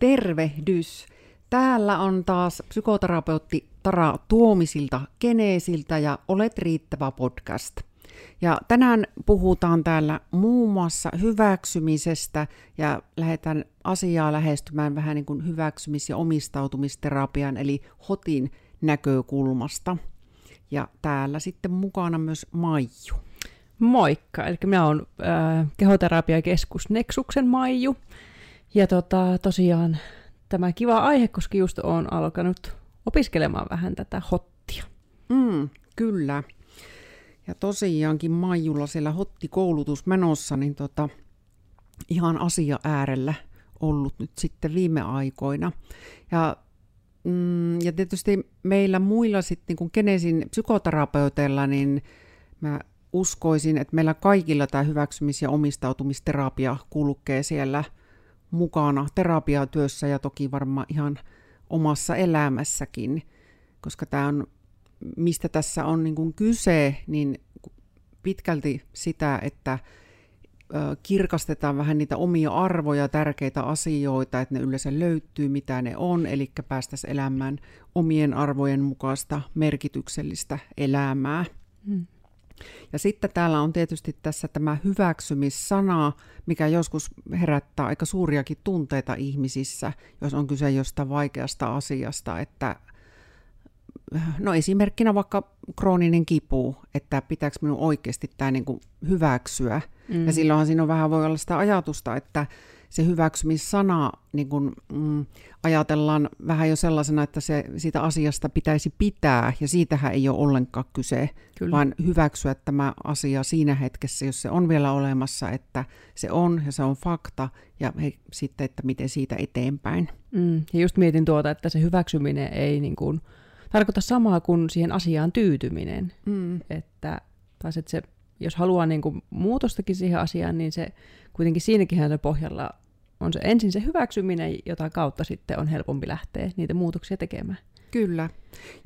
Tervehdys! Täällä on taas psykoterapeutti Tara Tuomisilta Geneesiltä ja Olet riittävä podcast. Ja tänään puhutaan täällä muun muassa hyväksymisestä ja lähdetään asiaa lähestymään vähän niin kuin hyväksymis- ja omistautumisterapian eli HOTin näkökulmasta. Ja täällä sitten mukana myös Maiju. Moikka, eli minä olen Kehoterapiakeskus Nexuksen Maiju. Ja tosiaan tämä kiva aihe, koska just olen alkanut opiskelemaan vähän tätä hottia. Kyllä. Ja tosiaankin Maijulla siellä hottikoulutus menossa, niin ihan asia äärellä ollut nyt sitten viime aikoina. Ja tietysti meillä muilla sitten niin kuin Geneesin psykoterapeuteilla, niin mä uskoisin, että meillä kaikilla tämä hyväksymis- ja omistautumisterapia kulkee siellä mukana terapiatyössä ja toki varmaan ihan omassa elämässäkin, koska tämä on, mistä tässä on niin kuin kyse, niin pitkälti sitä, että kirkastetaan vähän niitä omia arvoja, tärkeitä asioita, että ne yleensä löytyy, mitä ne on, eli päästäisiin elämään omien arvojen mukaista merkityksellistä elämää. Ja sitten täällä on tietysti tässä tämä hyväksymissana, mikä joskus herättää aika suuriakin tunteita ihmisissä, jos on kyse jostain vaikeasta asiasta, että no esimerkkinä vaikka krooninen kipu, että pitääkö minun oikeasti tämä niin kuin hyväksyä. Ja silloinhan siinä on vähän voi olla sitä ajatusta, että se hyväksymissana niin kuin, ajatellaan vähän jo sellaisena, että se, siitä asiasta pitäisi pitää, ja siitähän ei ole ollenkaan kyse, kyllä, vaan hyväksyä tämä asia siinä hetkessä, jos se on vielä olemassa, että se on, ja se on fakta, ja sitten, että miten siitä eteenpäin. Ja just mietin että se hyväksyminen ei niin kuin tarkoita samaa kuin siihen asiaan tyytyminen. Että se, jos haluaa niin kuin muutostakin siihen asiaan, niin se kuitenkin siinäkin se pohjalla on se, ensin se hyväksyminen, jota kautta sitten on helpompi lähteä niitä muutoksia tekemään. Kyllä.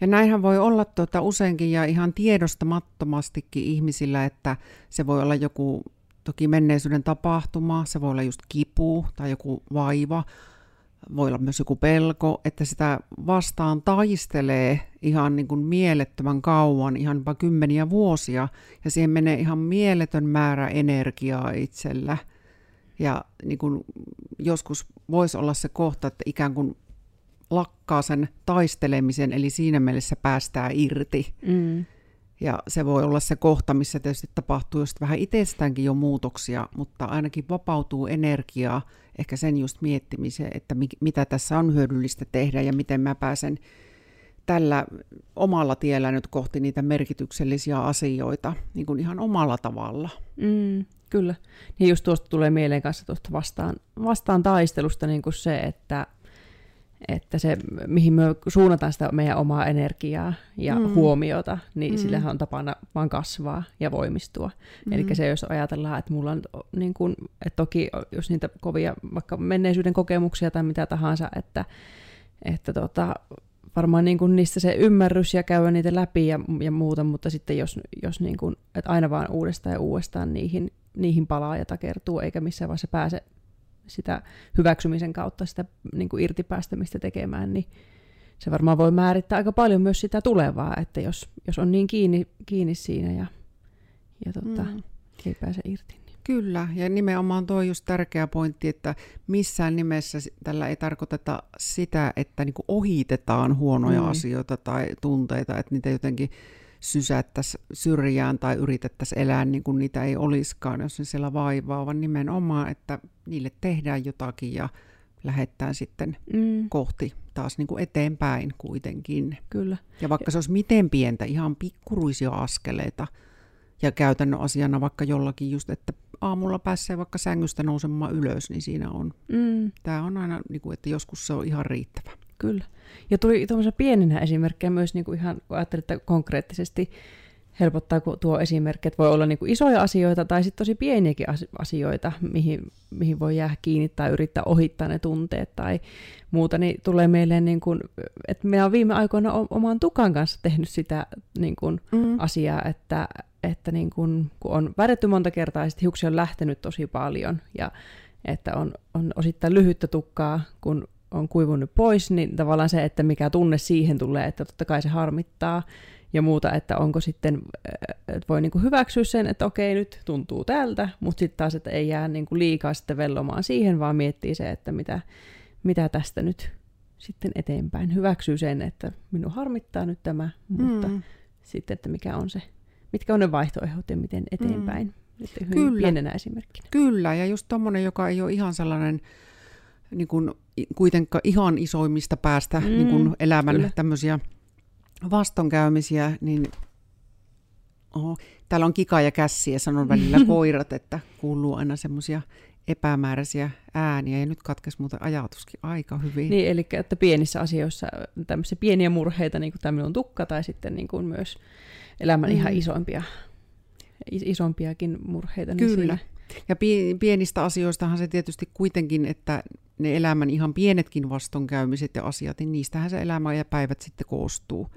Ja näinhän voi olla useinkin ja ihan tiedostamattomastikin ihmisillä, että se voi olla joku toki menneisyyden tapahtuma, se voi olla just kipu tai joku vaiva, voi olla myös joku pelko, että sitä vastaan taistelee ihan niin kuin mielettömän kauan, ihan jopa kymmeniä vuosia, ja siihen menee ihan mieletön määrä energiaa itsellä. Ja niin kuin joskus voisi olla se kohta, että ikään kuin lakkaa sen taistelemisen, eli siinä mielessä päästään irti. Ja se voi olla se kohta, missä tietysti tapahtuu just vähän itsestäänkin jo muutoksia, mutta ainakin vapautuu energiaa ehkä sen just miettimiseen, että mitä tässä on hyödyllistä tehdä ja miten mä pääsen tällä omalla tiellä nyt kohti niitä merkityksellisiä asioita niin kuin ihan omalla tavalla. Kyllä. Niin just tuosta tulee mieleen kanssa tuosta vastaan taistelusta niin kuin se, että se, mihin me suunnataan sitä meidän omaa energiaa ja huomiota, niin sillähän on tapana vaan kasvaa ja voimistua. Eli se, jos ajatellaan, että mulla on niin kuin, että toki jos niitä kovia vaikka menneisyyden kokemuksia tai mitä tahansa, että varmaan niin kuin niistä se ymmärrys ja käydä niitä läpi ja muuta, mutta sitten jos niin kuin, että aina vaan uudestaan niihin palaa ja takertuu, eikä missään vaiheessa pääse sitä hyväksymisen kautta sitä niin kuin irtipäästämistä tekemään, niin se varmaan voi määrittää aika paljon myös sitä tulevaa, että jos on niin kiinni siinä ja ei pääse irti. Niin. Kyllä, ja nimenomaan tuo just tärkeä pointti, että missään nimessä tällä ei tarkoiteta sitä, että niin kuin ohitetaan huonoja asioita tai tunteita, että niitä jotenkin sysättäisiin syrjään tai yritettäisiin elää niin kuin niitä ei olisikaan, jos ne siellä vaivaa, vaan nimenomaan, että niille tehdään jotakin ja lähdetään sitten kohti taas niin kuin eteenpäin kuitenkin. Kyllä. Ja vaikka se olisi miten pientä, ihan pikkuruisia askeleita ja käytännön asiana vaikka jollakin just, että aamulla pääsee vaikka sängystä nousemaan ylös, niin siinä on. Tämä on aina, niin kuin, että joskus se on ihan riittävä. Kyllä. Ja tuli tuollaisena pienenä esimerkkinä myös, niin kuin ihan, kun ajattelin, että konkreettisesti helpottaa tuo esimerkki, että voi olla niin kuin isoja asioita tai sitten tosi pieniäkin asioita, mihin voi jäädä kiinni tai yrittää ohittaa ne tunteet tai muuta, niin tulee mieleen, niin kuin, että minä olen viime aikoina oman tukan kanssa tehnyt sitä niin kuin asiaa, että niin kuin, kun on värjätty monta kertaa ja sitten hiuksia on lähtenyt tosi paljon ja että on osittain lyhyttä tukkaa, kun on kuivunut pois, niin tavallaan se, että mikä tunne siihen tulee, että totta kai se harmittaa ja muuta, että onko sitten, että voi niinku hyväksyä sen, että okei, nyt tuntuu tältä, mutta sitten taas, että ei jää niinku liikaa sitten vellomaan siihen, vaan miettii se, että mitä tästä nyt sitten eteenpäin. Hyväksyy sen, että minun harmittaa nyt tämä, mutta sitten, että mitkä on ne vaihtoehdot ja miten eteenpäin. Että hyvin pienenä esimerkkinä. Kyllä, ja just tommonen, joka ei ole ihan sellainen niin kun, kuitenkaan ihan isoimmista päästä niin kun elämän tämmöisiä vastonkäymisiä, niin täällä on Kika ja Kässi ja sanon välillä koirat, että kuuluu aina semmoisia epämääräisiä ääniä, ja nyt katkesi muuten ajatuskin aika hyvin. Niin, eli että pienissä asioissa tämmöisiä pieniä murheita, niin kuin tämä minun tukka, tai sitten niin kuin myös elämän ihan isompiakin murheita. Niin kyllä. Ja pienistä asioistahan se tietysti kuitenkin, että ne elämän ihan pienetkin vastonkäymiset ja asiat, niin niistähän se elämä ja päivät sitten koostuu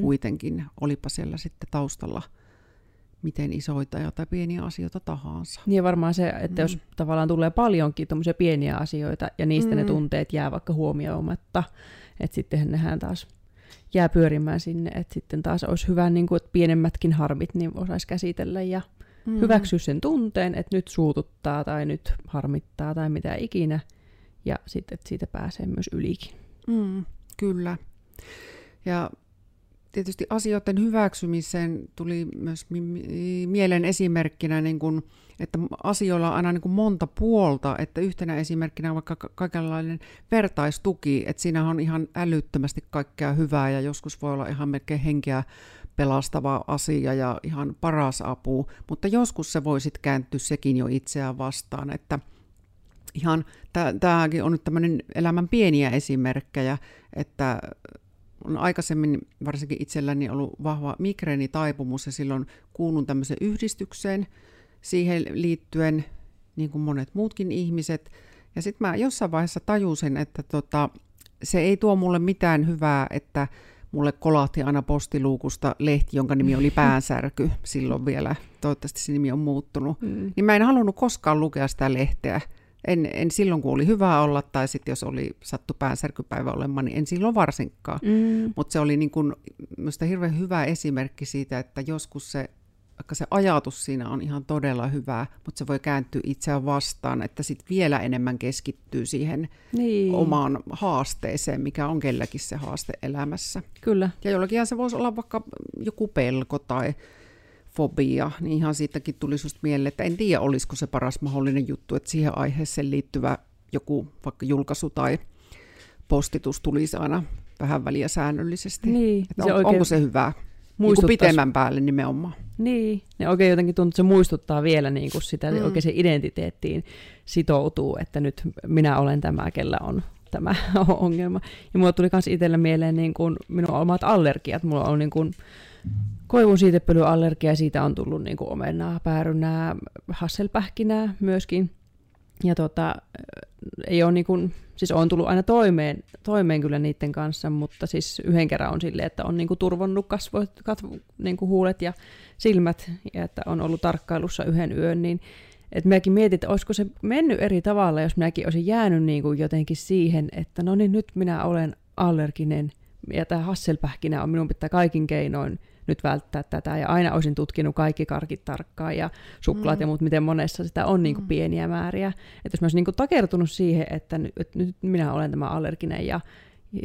kuitenkin. Olipa siellä sitten taustalla miten isoita jotain pieniä asioita tahansa. Niin varmaan se, että jos tavallaan tulee paljonkin tuommoisia pieniä asioita ja niistä ne tunteet jää vaikka huomioimatta, että sitten nehän taas jää pyörimään sinne, että sitten taas olisi hyvä, niin kuin, että pienemmätkin harmit niin osaisi käsitellä ja hyväksyä sen tunteen, että nyt suututtaa tai nyt harmittaa tai mitä ikinä, ja sitten että siitä pääsee myös ylikin. Kyllä. Ja tietysti asioiden hyväksymiseen tuli myös mieleen esimerkkinä, niin kun, että asioilla on aina niin kun monta puolta, että yhtenä esimerkkinä vaikka kaikenlainen vertaistuki, että siinä on ihan älyttömästi kaikkea hyvää ja joskus voi olla ihan melkein henkeä pelastava asia ja ihan paras apu, mutta joskus se voi sitten kääntyä sekin jo itseään vastaan, että ihan tämäkin on nyt tämmöinen elämän pieniä esimerkkejä, että on aikaisemmin varsinkin itselläni ollut vahva migreenitaipumus ja silloin kuulun tämmöiseen yhdistykseen siihen liittyen, niin kuin monet muutkin ihmiset. Ja sitten mä jossain vaiheessa tajusin, että se ei tuo mulle mitään hyvää, että mulle kolahti aina postiluukusta lehti, jonka nimi oli Päänsärky silloin vielä. Toivottavasti se nimi on muuttunut. Niin mä en halunnut koskaan lukea sitä lehteä. En silloin, kun oli hyvä olla, tai sitten jos oli sattu päänsärkypäivä olemaan, niin en silloin varsinkaan. Mutta se oli niin kun, musta hirveän hyvä esimerkki siitä, että joskus se, vaikka se ajatus siinä on ihan todella hyvää, mutta se voi kääntyä itseään vastaan, että sitten vielä enemmän keskittyy siihen omaan haasteeseen, mikä on kelläkin se haaste elämässä. Kyllä. Ja jollakin se voisi olla vaikka joku pelko tai fobia, niin ihan siitäkin tuli susta mieleen, että en tiedä olisiko se paras mahdollinen juttu, että siihen aiheeseen liittyvä joku vaikka julkaisu tai postitus tulisi aina vähän väliä säännöllisesti. Niin, että onko se hyvää? Joku pitemmän päälle nimenomaan. Niin, ne oikein jotenkin tuntuu, että se muistuttaa vielä niin kuin sitä oikein se identiteettiin sitoutuu, että nyt minä olen tämä, kellä on tämä ongelma. Ja mulla tuli myös itsellä mieleen niin kuin minun omat allergiat. Mulla on niin kuin koivun siitepölyallergia, siitä on tullut niin kuin omenaa, päärynää, hasselpähkinää myöskin. Ja ei ole niin kuin, siis on tullut aina toimeen kyllä niiden kanssa, mutta siis yhden kerran on silleen, että on niin kuin turvonnut niin kuin huulet ja silmät, ja että on ollut tarkkailussa yhden yön, niin että minäkin mietin, että olisiko se mennyt eri tavalla, jos minäkin olisin jäänyt niin kuin jotenkin siihen, että no niin, nyt minä olen allerginen, ja tämä hasselpähkinä on, minun pitää kaikin keinoin nyt välttää tätä, ja aina olisin tutkinut kaikki karkit tarkkaan, ja suklaat ja muut, miten monessa sitä on niin kuin pieniä määriä. Että jos mä olisin niin kuin takertunut siihen, että nyt minä olen tämä allerginen, ja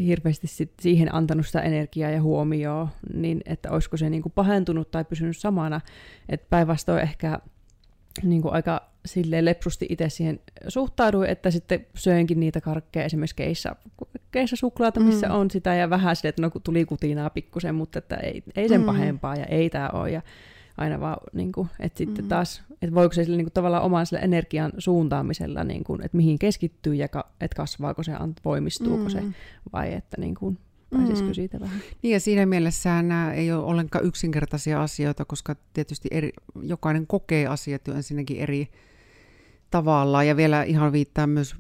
hirveästi sit siihen antanut sitä energiaa ja huomioon, niin että olisiko se niin kuin pahentunut tai pysynyt samana, että päinvastoin ehkä niin kuin aika silleen lepsusti itse siihen suhtauduin, että sitten söinkin niitä karkkeja, esimerkiksi keissasuklaata, missä on sitä, ja vähän silleen, että no tuli kutinaa pikkusen, mutta että ei sen pahempaa, ja ei tää ole, ja aina vaan, niin kuin, että sitten taas, että voiko se sille, niin kuin, tavallaan oman sille energian suuntaamisella, niin kuin, että mihin keskittyy, ja että kasvaako se, voimistuuko se, vai että niin kuin, pääsisikö siitä vähän? Niin, ja siinä mielessä nämä ei ole ollenkaan yksinkertaisia asioita, koska tietysti jokainen kokee asiat jo ensinnäkin eri tavalla. Ja vielä ihan viittaan myös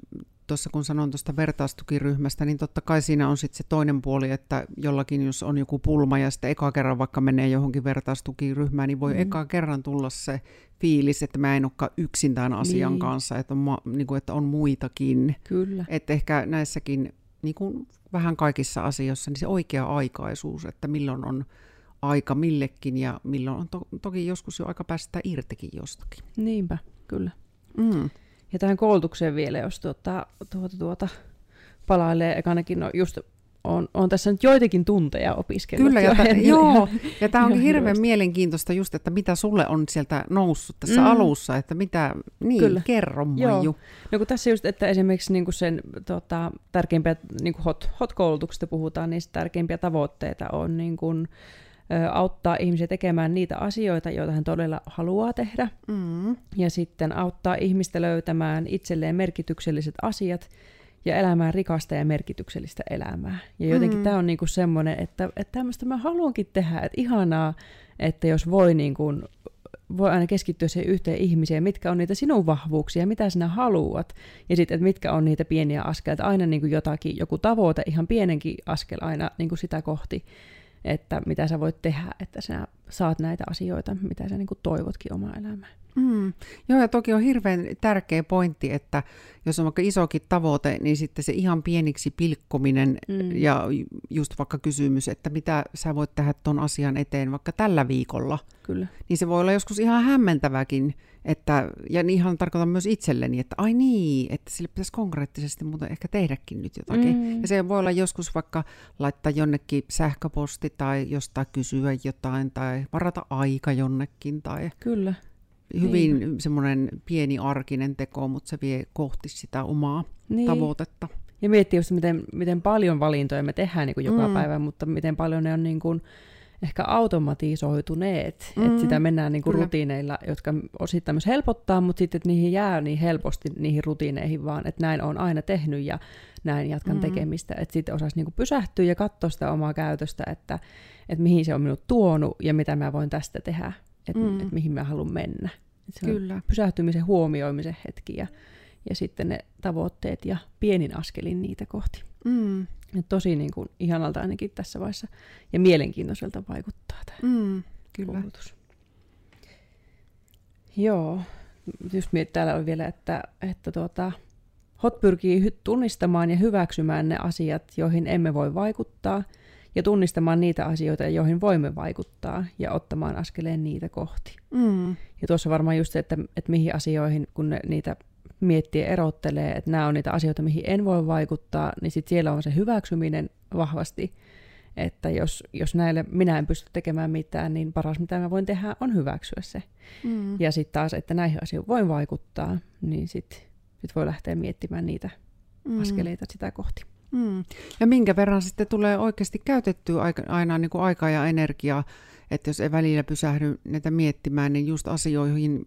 tuossa, kun sanon tuosta vertaistukiryhmästä, niin totta kai siinä on sitten se toinen puoli, että jollakin, jos on joku pulma ja sitten eka kerran vaikka menee johonkin vertaistukiryhmään, niin voi eka kerran tulla se fiilis, että mä en olekaan yksin tämän asian kanssa, että on muitakin. Kyllä. Että ehkä näissäkin niin kuin vähän kaikissa asioissa, niin se oikea-aikaisuus, että milloin on aika millekin ja milloin on toki joskus jo aika päästä irtikin jostakin. Niinpä, kyllä. Mm. Ja tähän koulutukseen vielä, jos palailee ekanakin, no just on tässä nyt joitakin tunteja opiskellut. Kyllä, ja tämä onkin hirveän mielenkiintoista just, että mitä sulle on sieltä noussut tässä alussa, että mitä, niin, kerro Maiju. No kun tässä just, että esimerkiksi niin kuin sen tärkeimpiä, niin kuin HOT-koulutuksesta puhutaan, niin tärkeimpiä tavoitteita on niin kuin auttaa ihmisiä tekemään niitä asioita, joita hän todella haluaa tehdä. Mm. Ja sitten auttaa ihmistä löytämään itselleen merkitykselliset asiat ja elämään rikasta ja merkityksellistä elämää. Ja jotenkin tämä on niinku semmoinen, että tämmöistä mä haluankin tehdä. Että ihanaa, että jos voi aina keskittyä siihen yhteen ihmiseen, mitkä on niitä sinun vahvuuksia, mitä sinä haluat, ja sitten, että mitkä on niitä pieniä askeleita. Aina niinku joku tavoite, ihan pienenkin askel aina niinku sitä kohti, että mitä sä voit tehdä, että sä saat näitä asioita, mitä sä niinku toivotkin omaa elämään. Mm. Joo, ja toki on hirveän tärkeä pointti, että jos on vaikka isokin tavoite, niin sitten se ihan pieniksi pilkkominen ja just vaikka kysymys, että mitä sä voit tehdä ton asian eteen vaikka tällä viikolla. Kyllä. Niin se voi olla joskus ihan hämmentäväkin, että, ja ihan tarkoitan myös itselleni, että ai niin, että sille pitäisi konkreettisesti muuten ehkä tehdäkin nyt jotakin. Ja se voi olla joskus vaikka laittaa jonnekin sähköposti tai jostain kysyä jotain tai varata aika jonnekin tai... Kyllä. Hyvin semmoinen pieni arkinen teko, mutta se vie kohti sitä omaa tavoitetta. Ja miettii just, miten paljon valintoja me tehdään niin kuin joka päivä, mutta miten paljon ne on niin kuin ehkä automatisoituneet. Että sitä mennään niin kuin rutiineilla, jotka osittain myös helpottaa, mutta sitten niihin jää niin helposti niihin rutiineihin vaan, että näin on aina tehnyt ja näin jatkan tekemistä. Että sitten osaisi niin kuin pysähtyä ja katsoa sitä omaa käytöstä, että mihin se on minut tuonut ja mitä mä voin tästä tehdä. Että et mihin mä haluan mennä. Kyllä. Pysähtymisen huomioimisen hetki ja sitten ne tavoitteet ja pienin askelin niitä kohti. Ja tosi niin kuin ihanalta ainakin tässä vaiheessa ja mielenkiintoiselta vaikuttaa tämä koulutus. Joo, just täällä on vielä, että HOT pyrkii tunnistamaan ja hyväksymään ne asiat, joihin emme voi vaikuttaa, ja tunnistamaan niitä asioita, joihin voimme vaikuttaa, ja ottamaan askeleen niitä kohti. Ja tuossa varmaan just se, että mihin asioihin, kun niitä miettii ja erottelee, että nämä on niitä asioita, mihin en voi vaikuttaa, niin sitten siellä on se hyväksyminen vahvasti, että jos näille minä en pysty tekemään mitään, niin paras mitä mä voin tehdä on hyväksyä se. Ja sitten taas, että näihin asioihin voin vaikuttaa, niin sit voi lähteä miettimään niitä askeleita sitä kohti. Ja minkä verran sitten tulee oikeasti käytettyä aina niin kuin aikaa ja energiaa, että jos ei välillä pysähdy näitä miettimään, niin just asioihin,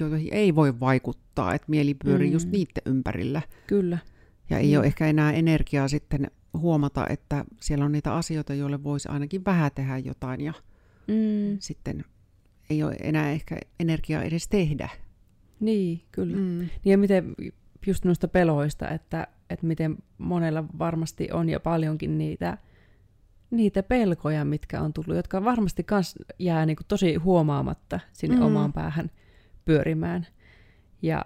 joihin ei voi vaikuttaa, että mieli pyörii just niiden ympärillä. Kyllä. Ja ei ole ehkä enää energiaa sitten huomata, että siellä on niitä asioita, joille voisi ainakin vähän tehdä jotain ja sitten ei ole enää ehkä energiaa edes tehdä. Niin, kyllä. Ja miten just noista peloista, että miten monella varmasti on jo paljonkin niitä pelkoja, mitkä on tullut, jotka varmasti kans jää niin kuin tosi huomaamatta sinne omaan päähän pyörimään. Ja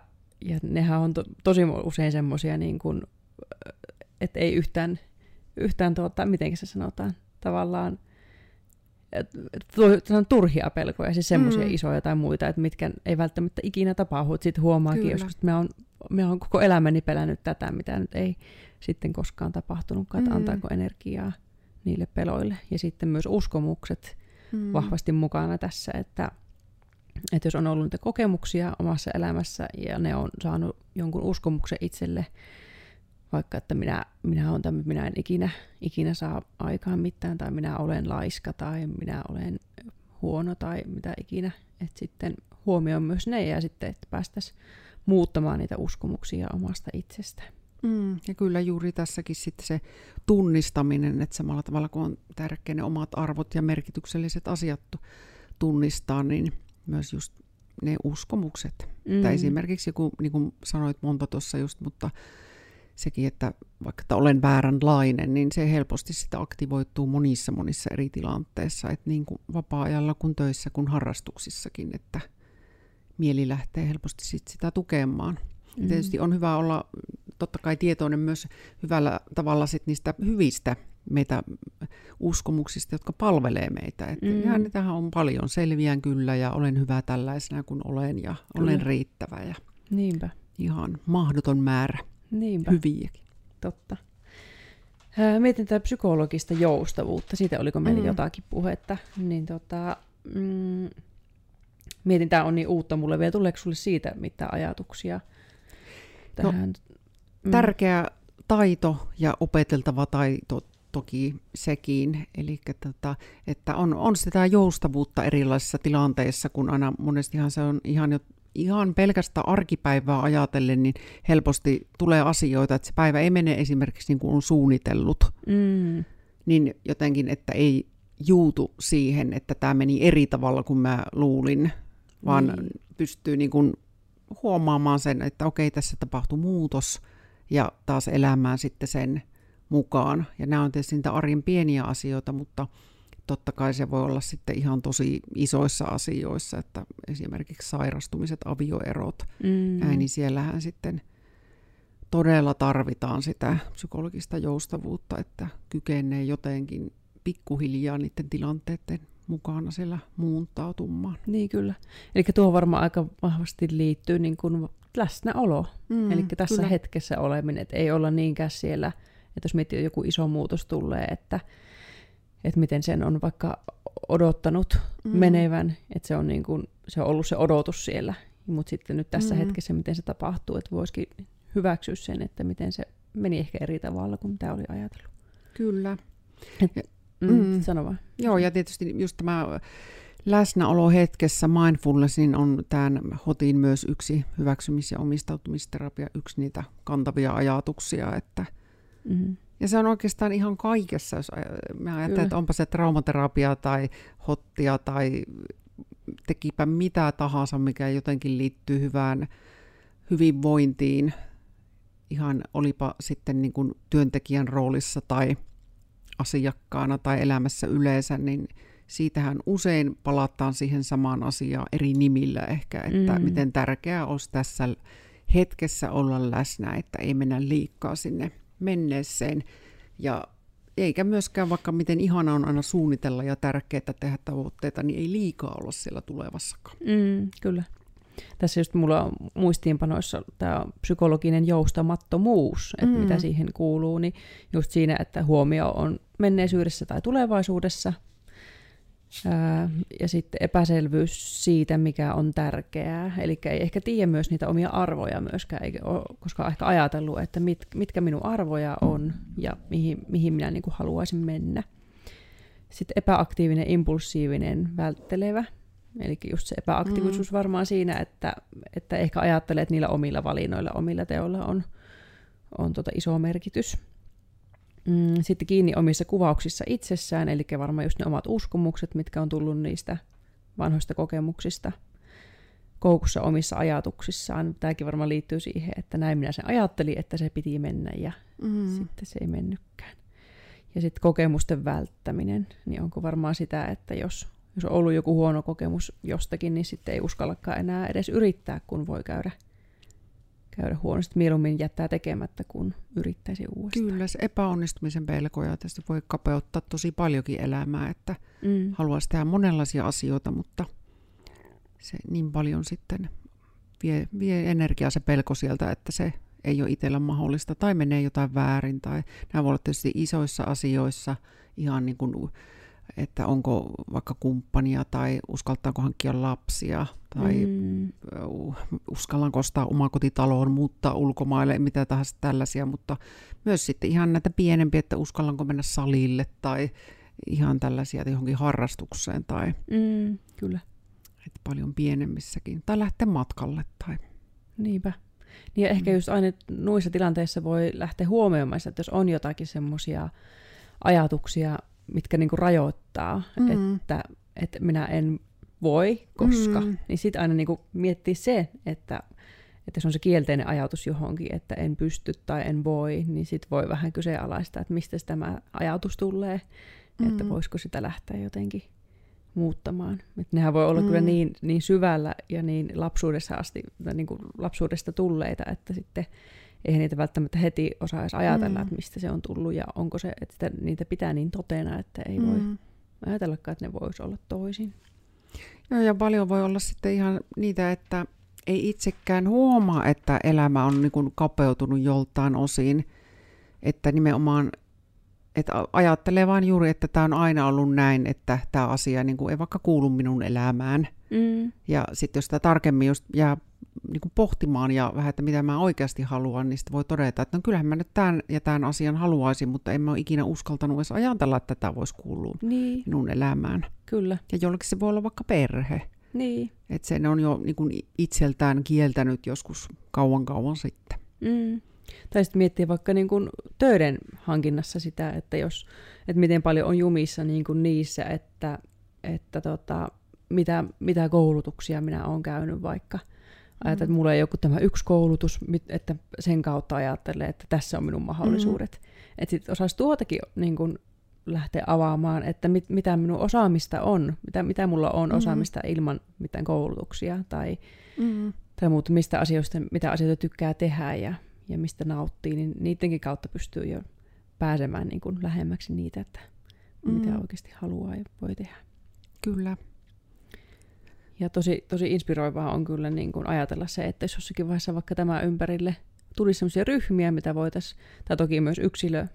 nehän on tosi usein semmoisia, niin kuin, että ei yhtään miten se sanotaan, tavallaan turhia pelkoja, siis semmoisia isoja tai muita, että mitkä ei välttämättä ikinä tapahdu. Sitten huomaakin joskus, että me on koko elämäni pelännyt tätä, mitä nyt ei sitten koskaan tapahtunutkaan, että antaako energiaa niille peloille. Ja sitten myös uskomukset vahvasti mukana tässä, että jos on ollut niitä kokemuksia omassa elämässä ja ne on saanut jonkun uskomuksen itselle, vaikka että minä olen tämmöinen, minä en ikinä saa aikaan mitään, tai minä olen laiska, tai minä olen huono, tai mitä ikinä. Että sitten huomioon myös ne, ja sitten, että päästäisiin muuttamaan niitä uskomuksia omasta itsestä. Ja kyllä juuri tässäkin sitten se tunnistaminen, että samalla tavalla kun on tärkeä ne omat arvot ja merkitykselliset asiat tunnistaa, niin myös just ne uskomukset. Tai esimerkiksi, niin kuin sanoit monta tuossa just, mutta sekin, että vaikka että olen vääränlainen, niin se helposti sitä aktivoituu monissa eri tilanteissa, että niin kuin vapaa-ajalla kuin töissä kuin harrastuksissakin, että mieli lähtee helposti sitä tukemaan. Tietysti on hyvä olla totta kai tietoinen myös hyvällä tavalla sit niistä hyvistä meitä uskomuksista, jotka palvelee meitä. Että ja niitähän on paljon. Selviän kyllä ja olen hyvä tällaisena kuin olen ja olen riittävä. Ja niinpä. Ihan mahdoton määrä. Niinpä. Hyviäkin. Totta. Mietin tätä psykologista joustavuutta. Siitä oliko meillä jotakin puhetta. Niin mietin, tämä on niin uutta mulle vielä. Tuleeko sulle siitä mitään ajatuksia? Tähän? No, tärkeä taito ja opeteltava taito toki sekin. Eli että on sitä joustavuutta erilaisissa tilanteissa, kun aina monestihan se on ihan pelkästä arkipäivää ajatellen, niin helposti tulee asioita, että se päivä ei mene esimerkiksi niin kuin on suunnitellut. Niin jotenkin, että ei juutu siihen, että tämä meni eri tavalla kuin mä luulin, vaan pystyy niin kuin huomaamaan sen, että okei, tässä tapahtui muutos ja taas elämään sitten sen mukaan. Ja nämä on tietysti niitä arjen pieniä asioita, mutta totta kai se voi olla sitten ihan tosi isoissa asioissa, että esimerkiksi sairastumiset, avioerot, näin, niin siellähän sitten todella tarvitaan sitä psykologista joustavuutta, että kykenee jotenkin pikkuhiljaa niiden tilanteiden mukana siellä muuntautumaan. Niin kyllä. Eli tuo varmaan aika vahvasti liittyy niin kuin läsnäolo. Eli tässä hetkessä oleminen, että ei olla niinkään siellä, että jos miettii, joku iso muutos tulee, että miten sen on vaikka odottanut menevän, että se on, niin kuin, se on ollut se odotus siellä, mutta sitten nyt tässä hetkessä miten se tapahtuu, että voisikin hyväksyä sen, että miten se meni ehkä eri tavalla kuin mitä oli ajatellut. Kyllä. Sano vaan. Joo, ja tietysti just tämä läsnäolo hetkessä, mindfulnessin on tämän HOTin myös yksi hyväksymis- ja omistautumisterapia, yksi niitä kantavia ajatuksia, että ja se on oikeastaan ihan kaikessa, jos me ajattelemme, että onpa se traumaterapia tai hottia tai tekipä mitä tahansa, mikä jotenkin liittyy hyvään hyvinvointiin. Ihan olipa sitten niin kuin työntekijän roolissa tai asiakkaana tai elämässä yleensä, niin siitähän usein palataan siihen samaan asiaan eri nimillä ehkä, että miten tärkeää olisi tässä hetkessä olla läsnä, että ei mennä liikaa sinne menneeseen, ja eikä myöskään, vaikka miten ihana on aina suunnitella ja tärkeää tehdä tavoitteita, niin ei liikaa olla siellä tulevassakaan. Kyllä. Tässä just mulla on muistiinpanoissa tämä psykologinen joustamattomuus, että mitä siihen kuuluu, niin just siinä, että huomio on menneisyydessä tai tulevaisuudessa, ja sitten epäselvyys siitä, mikä on tärkeää. Eli ei ehkä tiedä myös niitä omia arvoja myöskään, eikä ole koskaan ehkä ajatellut, että mitkä minun arvoja on ja mihin minä niin kuin haluaisin mennä. Sitten epäaktiivinen, impulsiivinen, välttelevä. Eli just se epäaktiivisuus varmaan siinä, että ehkä ajattelee, että niillä omilla valinnoilla, omilla teoilla on iso merkitys. Sitten kiinni omissa kuvauksissa itsessään, eli varmaan just ne omat uskomukset, mitkä on tullut niistä vanhoista kokemuksista. Koukussa omissa ajatuksissaan. Tämäkin varmaan liittyy siihen, että näin minä sen ajattelin, että se piti mennä ja sitten se ei mennytkään. Ja sitten kokemusten välttäminen, niin onko varmaan sitä, että jos on ollut joku huono kokemus jostakin, niin sitten ei uskallakaan enää edes yrittää, kun voi käydä huonosti. Mieluummin jättää tekemättä, kun yrittäisi uudestaan. Kyllä, se epäonnistumisen pelkoja tästä voi kapeuttaa tosi paljonkin elämää, että haluaisi tehdä monenlaisia asioita, mutta se niin paljon sitten vie energiaa se pelko sieltä, että se ei ole itsellä mahdollista tai menee jotain väärin. Tai nämä voi olla tietysti isoissa asioissa ihan niin kuin, että onko vaikka kumppania tai uskaltaako hankkia lapsia tai uskallanko ostaa omakotitaloon, muuttaa ulkomaille, mitä tahansa tällaisia, mutta myös sitten ihan näitä pienempiä, että uskallanko mennä salille tai ihan tällaisia johonkin harrastukseen tai kyllä. Että paljon pienemmissäkin tai lähteä matkalle. Tai. Niinpä. Ja ehkä just aina noissa tilanteissa voi lähteä huomioimaan, että jos on jotakin semmoisia ajatuksia, mitkä niinku rajoittaa, että minä en voi koska. Niin sitten aina niinku miettii se, että se on se kielteinen ajatus johonkin, että en pysty tai en voi, niin sitten voi vähän kyseenalaistaa, että mistä tämä ajatus tulee, että voisiko sitä lähteä jotenkin muuttamaan. Et nehän voi olla kyllä niin syvällä ja niin lapsuudesta tulleita, että sitten eihän niitä välttämättä heti osaa edes ajatella, että mistä se on tullut ja onko se, että sitä, niitä pitää niin totena, että ei voi ajatellakaan, että ne voisi olla toisin. Joo, ja paljon voi olla sitten ihan niitä, että ei itsekään huomaa, että elämä on niin kuin kapeutunut joltain osin, että nimenomaan että ajattelee vain juuri, että tämä on aina ollut näin, että tämä asia niin kuin ei vaikka kuulu minun elämään. Ja sitten jos sitä tarkemmin just jää niin kuin pohtimaan ja vähän, että mitä mä oikeasti haluan, niin sitten voi todeta, että no kyllähän mä nyt tämän ja tämän asian haluaisin, mutta en mä ole ikinä uskaltanut edes ajatella, että tätä voisi kuulua minun elämään. Kyllä. Ja jollekin se voi olla vaikka perhe. Niin. Että sen on jo niin kuin itseltään kieltänyt joskus kauan sitten. Tai sitten miettii vaikka niin kuin töiden hankinnassa sitä, että miten paljon on jumissa niin kuin niissä, että mitä koulutuksia minä olen käynyt vaikka. Ajattelin, että mulla ei joku tämä yksi koulutus, että sen kautta ajattelee, että tässä on minun mahdollisuudet. Että sitten osaisi tuotakin niin kuin lähteä avaamaan, että mitä minun osaamista on, mitä mulla on osaamista ilman mitään koulutuksia tai muuta, mitä asioita tykkää tehdä ja mistä nauttii, niin niidenkin kautta pystyy jo pääsemään niin kuin lähemmäksi niitä, että mitä oikeasti haluaa ja voi tehdä. Kyllä. Ja tosi inspiroivaa on kyllä niin kuin ajatella se, että jos jossakin vaiheessa vaikka tämä ympärille tulisi sellaisia ryhmiä, mitä voitaisiin, tai toki myös yksilö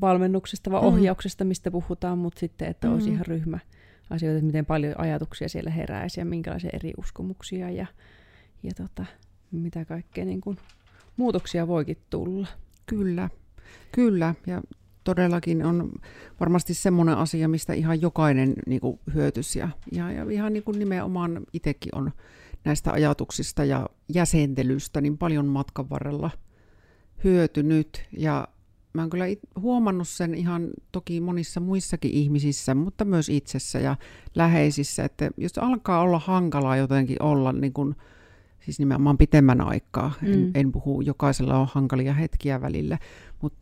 valmennuksesta vai ohjauksesta, mistä puhutaan, mutta sitten, että olisi ihan ryhmä asioita, että miten paljon ajatuksia siellä heräisi ja minkälaisia eri uskomuksia ja mitä kaikkea niin kuin muutoksia voikin tulla. Kyllä. Ja todellakin on varmasti semmoinen asia, mistä ihan jokainen niin kuin hyötyisi ja ihan niin kuin nimenomaan itsekin on näistä ajatuksista ja jäsentelystä niin paljon matkan varrella hyötynyt. Ja mä oon kyllä huomannut sen ihan toki monissa muissakin ihmisissä, mutta myös itsessä ja läheisissä, että jos alkaa olla hankalaa jotenkin olla niin kuin siis nimenomaan pitemmän aikaa, en puhu, jokaisella on hankalia hetkiä välillä, mutta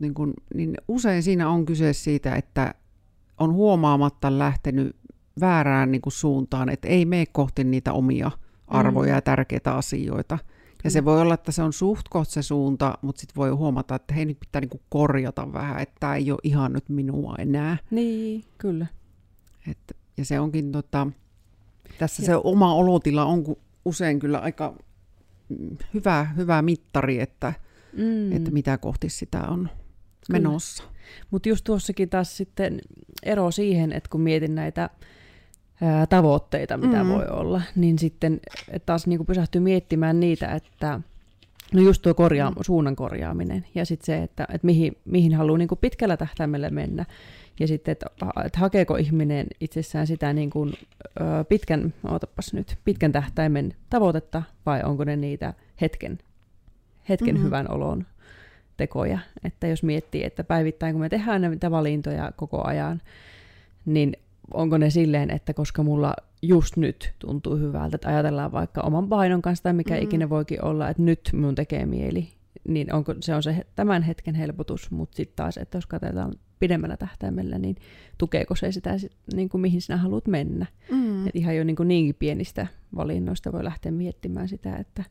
niin usein siinä on kyse siitä, että on huomaamatta lähtenyt väärään niin kuin suuntaan, että ei mene kohti niitä omia arvoja ja tärkeitä asioita. Ja se voi olla, että se on suht koht se suunta, mutta sitten voi huomata, että hei, nyt pitää niin kuin korjata vähän, että tämä ei ole ihan nyt minua enää. Niin, kyllä. Ja se onkin, tässä se oma olotila on usein kyllä aika hyvä mittari, että mitä kohti sitä on menossa. Mutta just tuossakin taas sitten ero siihen, että kun mietin näitä tavoitteita, mitä voi olla, niin sitten taas niinku pysähtyy miettimään niitä, että no just tuo suunnan korjaaminen ja sitten se, että mihin haluaa niinku pitkällä tähtäimellä mennä ja sitten, että hakeeko ihminen itsessään sitä niinku, pitkän tähtäimen tavoitetta vai onko ne niitä hetken hyvän olon tekoja, että jos miettii, että päivittäin kun me tehdään näitä valintoja koko ajan, niin onko ne silleen, että koska mulla just nyt tuntuu hyvältä, että ajatellaan vaikka oman painon kanssa tai mikä ikinä voikin olla, että nyt mun tekee mieli, niin se on tämän hetken helpotus, mutta sitten taas, että jos katsotaan pidemmällä tähtäimellä, niin tukeeko se sitä, niin kuin mihin sinä haluat mennä. Et ihan jo niin kuin niinkin pienistä valinnoista voi lähteä miettimään sitä, että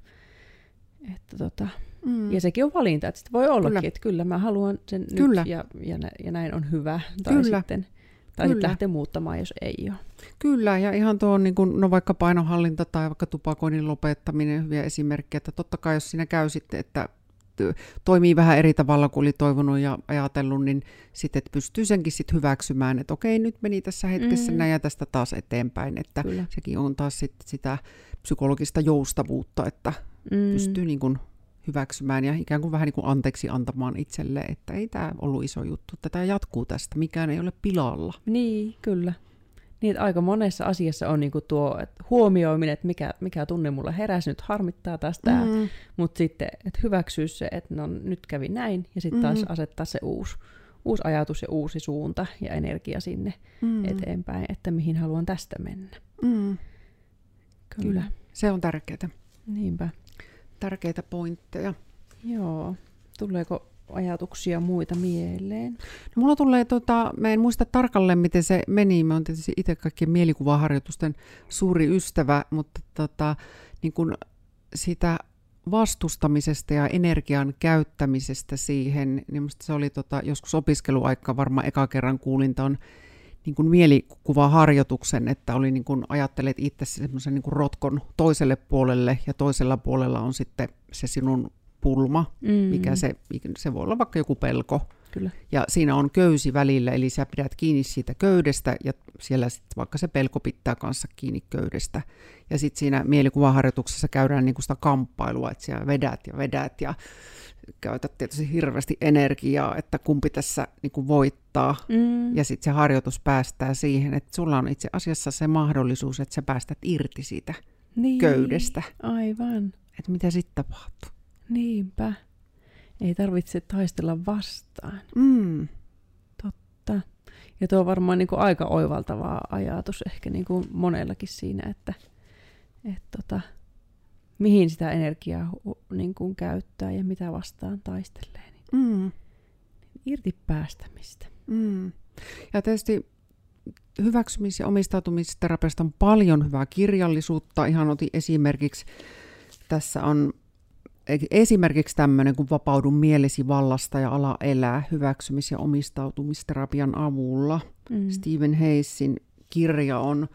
ja sekin on valinta, että sitten voi ollakin, että kyllä mä haluan sen nyt ja näin on hyvä. Tai sitten... Tai sitten lähtee muuttamaan, jos ei ole. Kyllä, ja ihan tuohon niin kun, vaikka painonhallinta tai vaikka tupakoinnin lopettaminen, hyviä esimerkkejä, että totta kai jos siinä käy sitten, että toimii vähän eri tavalla kuin oli toivonut ja ajatellut, niin sitten pystyy senkin sitten hyväksymään, että okei, nyt meni tässä hetkessä näin ja tästä taas eteenpäin, että sekin on taas sitten sitä psykologista joustavuutta, että pystyy niin kun hyväksymään ja ikään kuin vähän niin kuin anteeksi antamaan itselle, että ei tämä ollut iso juttu, tätä jatkuu tästä, mikään ei ole pilalla. Niin, kyllä. Niin, aika monessa asiassa on niin kuin tuo että huomioiminen, että mikä tunne mulla heräsi, nyt harmittaa taas tämä, mutta sitten että hyväksyä se, että no, nyt kävi näin ja sitten taas asettaa se uusi ajatus ja uusi suunta ja energia sinne eteenpäin, että mihin haluan tästä mennä. Kyllä. Se on tärkeää. Niinpä. Tärkeitä pointteja. Joo. Tuleeko ajatuksia muita mieleen? No, mulla tulee, mä en muista tarkalleen, miten se meni. Mä oon tietysti itse kaikkien mielikuvaharjoitusten suuri ystävä, mutta niin kun sitä vastustamisesta ja energian käyttämisestä siihen, niin musta se oli joskus opiskeluaikka, varmaan eka kerran kuulin tuon niin kuin mielikuvaharjoituksen, että oli niin kuin ajattelet itse semmoisen niin kuin rotkon toiselle puolelle ja toisella puolella on sitten se sinun pulma, mikä se voi olla vaikka joku pelko. Kyllä. Ja siinä on köysi välillä, eli sä pidät kiinni siitä köydestä ja siellä sitten vaikka se pelko pitää kanssa kiinni köydestä. Ja sitten siinä mielikuvaharjoituksessa käydään niinku sitä kamppailua, että siellä vedät ja käytät tietysti hirveästi energiaa, että kumpi tässä niinku voittaa. Ja sitten se harjoitus päästää siihen, että sulla on itse asiassa se mahdollisuus, että sä päästät irti siitä köydestä. Aivan. Että mitä sitten tapahtuu. Niinpä. Ei tarvitse taistella vastaan. Totta. Ja tuo on varmaan niin kuin aika oivaltava ajatus ehkä niin kuin monellakin siinä, että mihin sitä energiaa niin kuin käyttää ja mitä vastaan taistelee. Niin irti päästämistä. Ja tietysti hyväksymis- ja omistautumisterapiasta on paljon hyvää kirjallisuutta. Ihan otin esimerkiksi, tässä on esimerkiksi tämmöinen kuin Vapaudu mielesi vallasta ja ala elää hyväksymis- ja omistautumisterapian avulla. Steven Hayesin kirja on,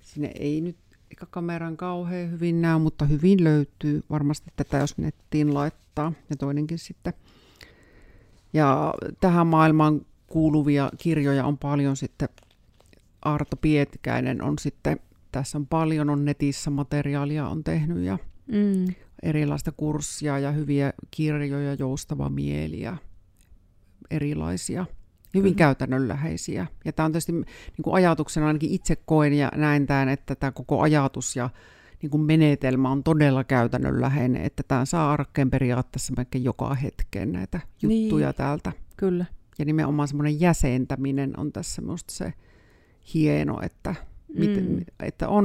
sinne ei nyt eikä kameran kauhean hyvin näy, mutta hyvin löytyy varmasti tätä, jos nettiin laittaa ja toinenkin sitten. Ja tähän maailmaan kuuluvia kirjoja on paljon sitten. Arto Pietikäinen on sitten, tässä on paljon, on netissä materiaalia on tehnyt ja erilaista kurssia ja hyviä kirjoja, joustava mieli ja erilaisia, hyvin käytännönläheisiä. Ja tämä on tietysti niin kuin ajatuksena ainakin itse koen ja näen tämän, että tämä koko ajatus ja niin kuin menetelmä on todella käytännönläheinen, että tämä saa arkeen periaatteessa melkein joka hetkeen näitä juttuja täältä. Kyllä. Ja nimenomaan semmoinen jäsentäminen on tässä minusta se hieno, että että on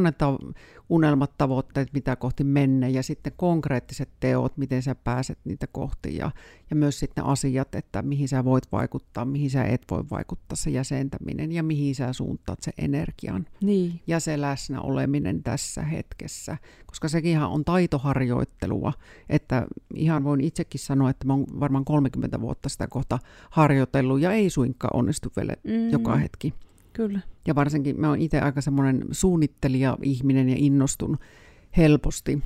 unelmat, tavoitteet, mitä kohti mennä ja sitten konkreettiset teot, miten sä pääset niitä kohti ja myös sitten asiat, että mihin sä voit vaikuttaa, mihin sä et voi vaikuttaa, se jäsentäminen ja mihin sä suuntaat sen energian ja se läsnä oleminen tässä hetkessä, koska sekin on taitoharjoittelua, että ihan voin itsekin sanoa, että mä oon varmaan 30 vuotta sitä kohta harjoitellut ja ei suinkaan onnistu vielä joka hetki. Kyllä. Ja varsinkin mä oon itse aika semmoinen suunnittelija-ihminen ja innostun helposti.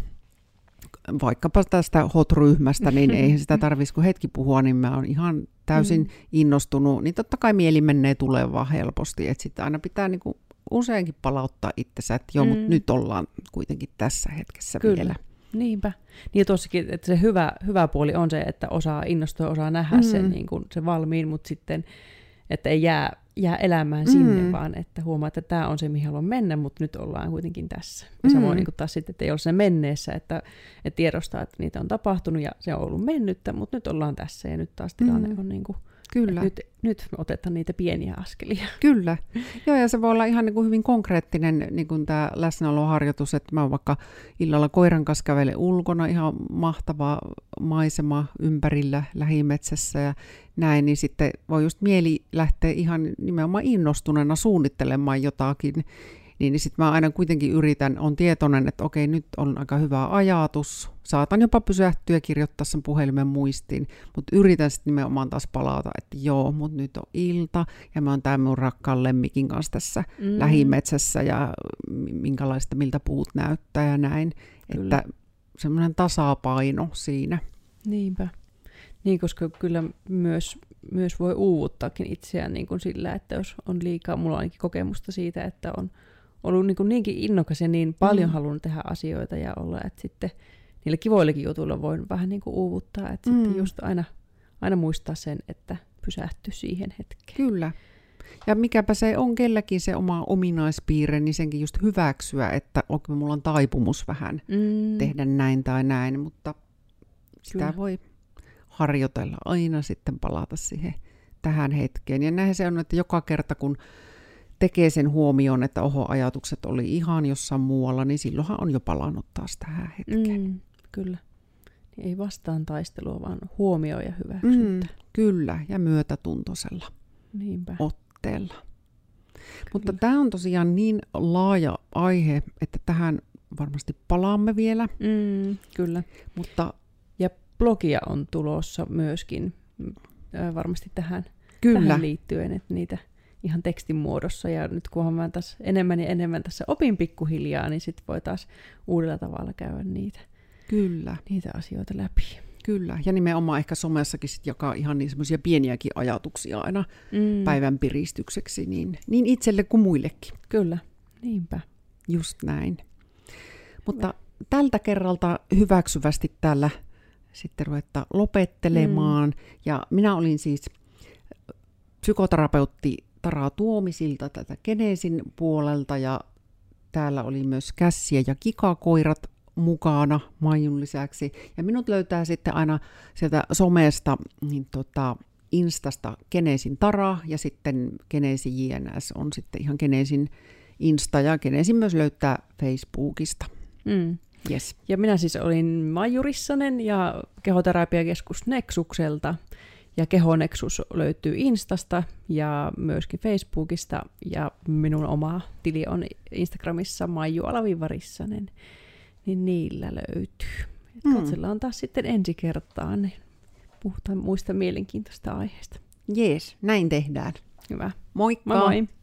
Vaikkapa tästä HOT-ryhmästä, niin eihän sitä tarvitsisi kun hetki puhua, niin mä oon ihan täysin innostunut. Niin totta kai mieli menee tulevaan helposti, että sitä aina pitää niinku useinkin palauttaa itsensä, että joo, mutta nyt ollaan kuitenkin tässä hetkessä vielä. Niinpä. Niin tuossakin, että se hyvä puoli on se, että osaa innostua, osaa nähdä sen, niin kun se valmiin, mutta sitten, että ei jää elämään sinne, vaan että huomaa, että tämä on se, mihin haluan mennä, mutta nyt ollaan kuitenkin tässä. Ja samoin niin kuin taas sitten, että ei ole se menneessä, että tiedostaa, että niitä on tapahtunut ja se on ollut mennyttä, mutta nyt ollaan tässä ja nyt taas tilanne on niin kuin, kyllä. Nyt otetaan niitä pieniä askelia. Kyllä. Joo, ja se voi olla ihan niin kuin hyvin konkreettinen niin kuin tämä läsnäoloharjoitus, että mä oon vaikka illalla koiran kanssa kävelen ulkona, ihan mahtava maisema ympärillä lähimetsässä ja näin, niin sitten voi just mieli lähteä ihan nimenomaan innostuneena suunnittelemaan jotakin, niin sitten mä aina kuitenkin yritän, on tietoinen, että okei, nyt on aika hyvä ajatus, saatan jopa pysähtyä ja kirjoittaa sen puhelimen muistiin, mutta yritän sitten nimenomaan taas palata, että joo, mutta nyt on ilta, ja mä oon tämän mun rakkaan lemmikin kanssa tässä lähimetsässä, ja minkälaista, miltä puut näyttää ja näin, kyllä. Että semmoinen tasapaino siinä. Niinpä. Niin, koska kyllä myös voi uuvuttaakin itseään niin kuin sillä, että jos on liikaa, mulla on ainakin kokemusta siitä, että on ollut niin kuin niinkin innokas ja niin paljon halunnut tehdä asioita ja olla, että sitten niillä kivoillekin jutuilla voin vähän niin kuin uuvuttaa, että sitten just aina muistaa sen, että pysähtyy siihen hetkeen. Kyllä. Ja mikäpä se on kelläkin se oma ominaispiirre, niin senkin just hyväksyä, että okei, mulla on taipumus vähän tehdä näin tai näin, mutta sitä kyllä. Voi harjoitella aina sitten palata siihen tähän hetkeen. Ja näinhän se on, että joka kerta kun tekee sen huomioon, että oho, ajatukset oli ihan jossain muualla, niin silloinhan on jo palannut taas tähän hetkeen. Kyllä. Ei vastaan taistelua, vaan huomioon ja hyväksyntä. Kyllä, ja myötätuntoisella otteella. Kyllä. Mutta tämä on tosiaan niin laaja aihe, että tähän varmasti palaamme vielä. Kyllä. Mutta blogia on tulossa myöskin varmasti tähän liittyen, että niitä ihan tekstin muodossa. Ja nyt kunhan mä taas enemmän ja enemmän tässä opin pikkuhiljaa, niin sitten voi taas uudella tavalla käydä niitä asioita läpi. Kyllä, ja nimenomaan ehkä somessakin sit jakaa ihan niin semmoisia pieniäkin ajatuksia aina päivän piristykseksi, niin itselle kuin muillekin. Kyllä, niinpä. Just näin. Mutta tältä kerralta hyväksyvästi täällä sitten ruvetaan lopettelemaan. Ja minä olin siis psykoterapeutti Tara Tuomisilta tätä Geneesin puolelta, ja täällä oli myös kässiä ja kikakoirat mukana Maijun lisäksi. Ja minut löytää sitten aina sieltä somesta, niin Instasta Geneesin Tara, ja sitten Geneesin JNS on sitten ihan Geneesin Insta, ja Geneesin myös löytää Facebookista. Yes. Ja minä siis olin Maiju Rissanen ja Kehoterapiakeskus Nexukselta, ja Kehonexus löytyy Instasta ja myöskin Facebookista, ja minun oma tili on Instagramissa Maiju Alavivarissanen. Niin niillä löytyy. Katsellaan taas sitten ensi kertaan, niin puhutaan muista mielenkiintoista aiheista. Jees, näin tehdään. Hyvä. Moikka! Moi moi!